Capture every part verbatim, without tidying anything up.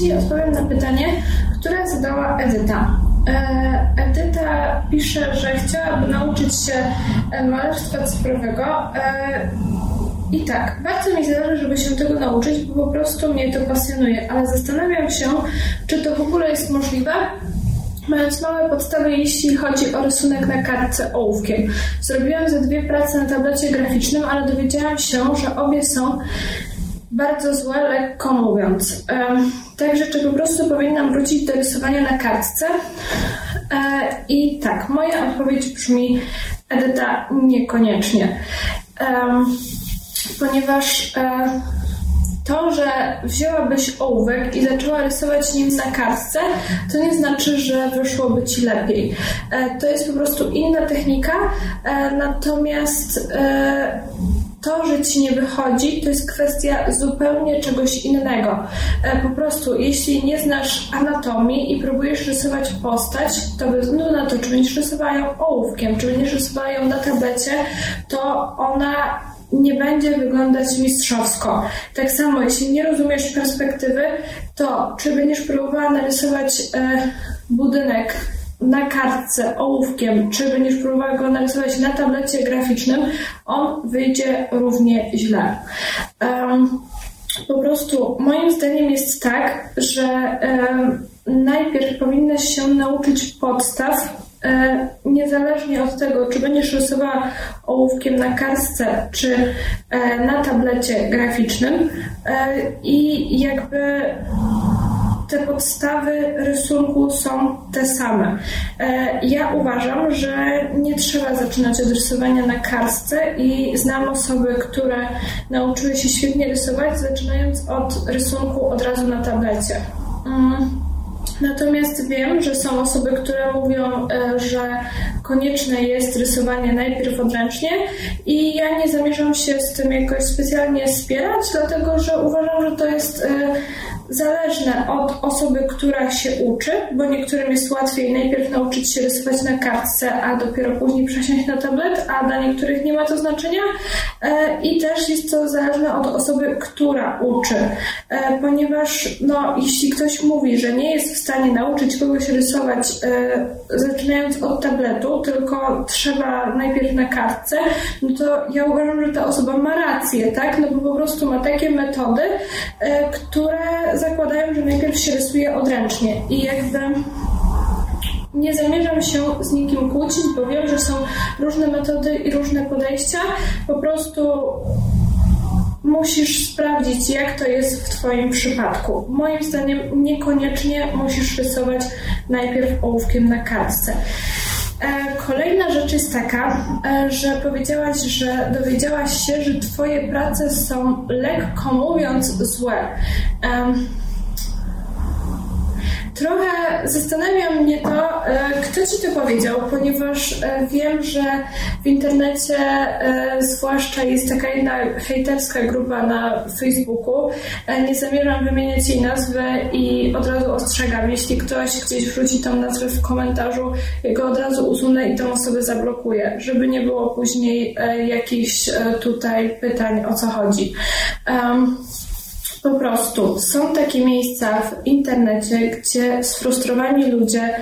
Dzisiaj odpowiem na pytanie, które zadała Edyta. Edyta pisze, że chciałaby nauczyć się malarstwa cyfrowego. I tak, bardzo mi zależy, żeby się tego nauczyć, bo po prostu mnie to pasjonuje, ale zastanawiam się, czy to w ogóle jest możliwe, mając małe podstawy, jeśli chodzi o rysunek na kartce ołówkiem. Zrobiłam ze dwie prace na tablecie graficznym, ale dowiedziałam się, że obie są bardzo złe, lekko mówiąc. Także czy po prostu powinnam wrócić do rysowania na kartce? I tak, moja odpowiedź brzmi, Edyta, niekoniecznie. Ponieważ to, że wzięłabyś ołówek i zaczęła rysować nim na kartce, to nie znaczy, że wyszłoby ci lepiej. To jest po prostu inna technika, natomiast to, że ci nie wychodzi, to jest kwestia zupełnie czegoś innego. Po prostu, jeśli nie znasz anatomii i próbujesz rysować postać, to bez względu na to, czy będziesz rysowała ją ołówkiem, czy będziesz rysowała ją na tablecie, to ona nie będzie wyglądać mistrzowsko. Tak samo, jeśli nie rozumiesz perspektywy, to czy będziesz próbowała narysować e, budynek na kartce ołówkiem, czy będziesz próbowała go narysować na tablecie graficznym, on wyjdzie równie źle. Um, po prostu moim zdaniem jest tak, że e, najpierw powinnaś się nauczyć podstaw, niezależnie od tego, czy będziesz rysowała ołówkiem na kartce, czy na tablecie graficznym, i jakby te podstawy rysunku są te same. Ja uważam, że nie trzeba zaczynać od rysowania na kartce i znam osoby, które nauczyły się świetnie rysować, zaczynając od rysunku od razu na tablecie. Natomiast wiem, że są osoby, które mówią, że konieczne jest rysowanie najpierw odręcznie, i ja nie zamierzam się z tym jakoś specjalnie spierać, dlatego że uważam, że to jest zależne od osoby, która się uczy, bo niektórym jest łatwiej najpierw nauczyć się rysować na kartce, a dopiero później przesiąść na tablet, a dla niektórych nie ma to znaczenia, i też jest to zależne od osoby, która uczy, ponieważ no, jeśli ktoś mówi, że nie jest w stanie nauczyć kogoś rysować zaczynając od tabletu, tylko trzeba najpierw na kartce, no to ja uważam, że ta osoba ma rację, tak? No bo po prostu ma takie metody, które zakładają, że najpierw się rysuje odręcznie, i jakby nie zamierzam się z nikim kłócić, bo wiem, że są różne metody i różne podejścia. Po prostu musisz sprawdzić, jak to jest w twoim przypadku. Moim zdaniem niekoniecznie musisz rysować najpierw ołówkiem na kartce. Kolejna rzecz jest taka, że powiedziałaś, że dowiedziałaś się, że twoje prace są, lekko mówiąc, złe. Trochę zastanawia mnie to, kto ci to powiedział, ponieważ wiem, że w internecie zwłaszcza jest taka jedna hejterska grupa na Facebooku. Nie zamierzam wymieniać jej nazwy i od razu ostrzegam, jeśli ktoś gdzieś wrzuci tą nazwę w komentarzu, ja go od razu usunę i tą osobę zablokuję, żeby nie było później jakichś tutaj pytań, o co chodzi. Um, Po prostu są takie miejsca w internecie, gdzie sfrustrowani ludzie e,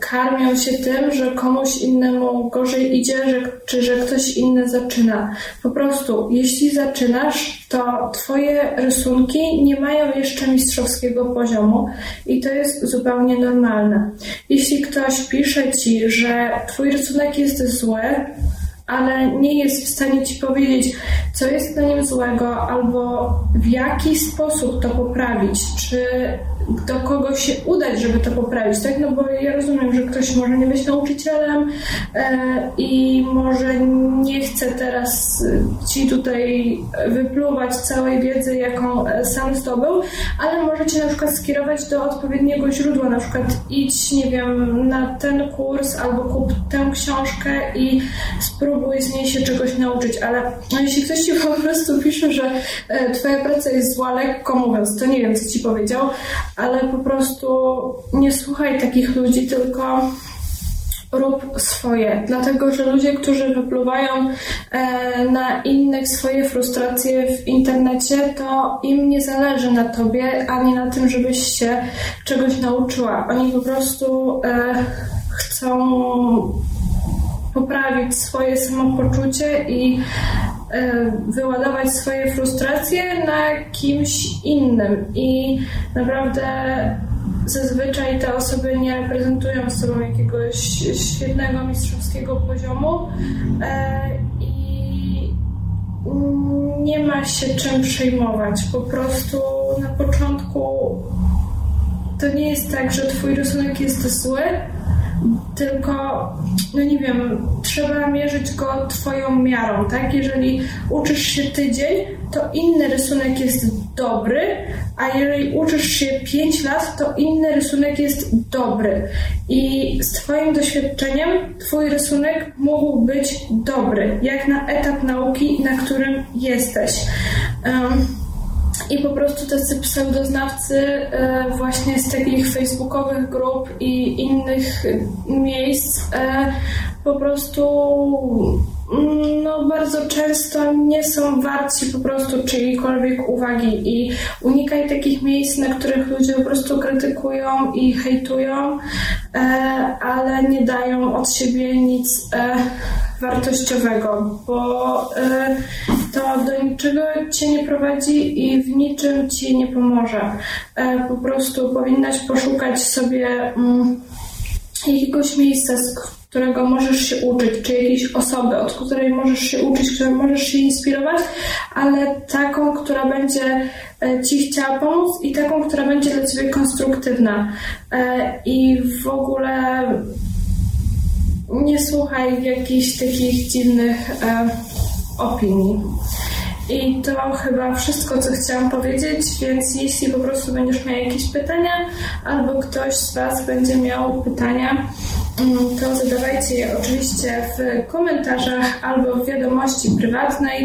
karmią się tym, że komuś innemu gorzej idzie, że, czy że ktoś inny zaczyna. Po prostu, jeśli zaczynasz, to twoje rysunki nie mają jeszcze mistrzowskiego poziomu i to jest zupełnie normalne. Jeśli ktoś pisze ci, że twój rysunek jest zły, ale nie jest w stanie ci powiedzieć, co jest na nim złego, albo w jaki sposób to poprawić, czy do kogo się udać, żeby to poprawić, tak? No bo ja rozumiem, że ktoś może nie być nauczycielem e, i może nie chce teraz ci tutaj wypluwać całej wiedzy, jaką sam zdobył, ale może cię na przykład skierować do odpowiedniego źródła, na przykład idź, nie wiem, na ten kurs albo kup tę książkę i spróbuj z niej się czegoś nauczyć, ale jeśli ktoś ci po prostu pisze, że twoja praca jest zła, lekko mówiąc, to nie wiem, co ci powiedział, ale po prostu nie słuchaj takich ludzi, tylko rób swoje, dlatego że ludzie, którzy wypluwają e, na innych swoje frustracje w internecie, to im nie zależy na tobie, ani na tym, żebyś się czegoś nauczyła. Oni po prostu e, chcą poprawić swoje samopoczucie i e, wyładować swoje frustracje na kimś innym i naprawdę zazwyczaj te osoby nie reprezentują sobą jakiegoś świetnego mistrzowskiego poziomu e, i nie ma się czym przejmować. Po prostu na początku to nie jest tak, że twój rysunek jest zły, tylko, no nie wiem, trzeba mierzyć go twoją miarą, tak? Jeżeli uczysz się tydzień, to inny rysunek jest dobry, a jeżeli uczysz się pięć lat, to inny rysunek jest dobry. I z twoim doświadczeniem twój rysunek mógł być dobry, jak na etap nauki, na którym jesteś. Um, I po prostu tacy pseudoznawcy właśnie z takich facebookowych grup i innych miejsc po prostu no bardzo często nie są warci po prostu czyjejkolwiek uwagi i unikaj takich miejsc, na których ludzie po prostu krytykują i hejtują, ale nie dają od siebie nic wartościowego, bo to do niczego cię nie prowadzi i w niczym ci nie pomoże. Po prostu powinnaś poszukać sobie jakiegoś miejsca, z którego możesz się uczyć, czy jakiejś osoby, od której możesz się uczyć, której możesz się inspirować, ale taką, która będzie ci chciała pomóc i taką, która będzie dla ciebie konstruktywna. I w ogóle nie słuchaj jakichś takich dziwnych e, opinii. I to chyba wszystko, co chciałam powiedzieć, więc jeśli po prostu będziesz miał jakieś pytania albo ktoś z was będzie miał pytania, to zadawajcie je oczywiście w komentarzach albo w wiadomości prywatnej.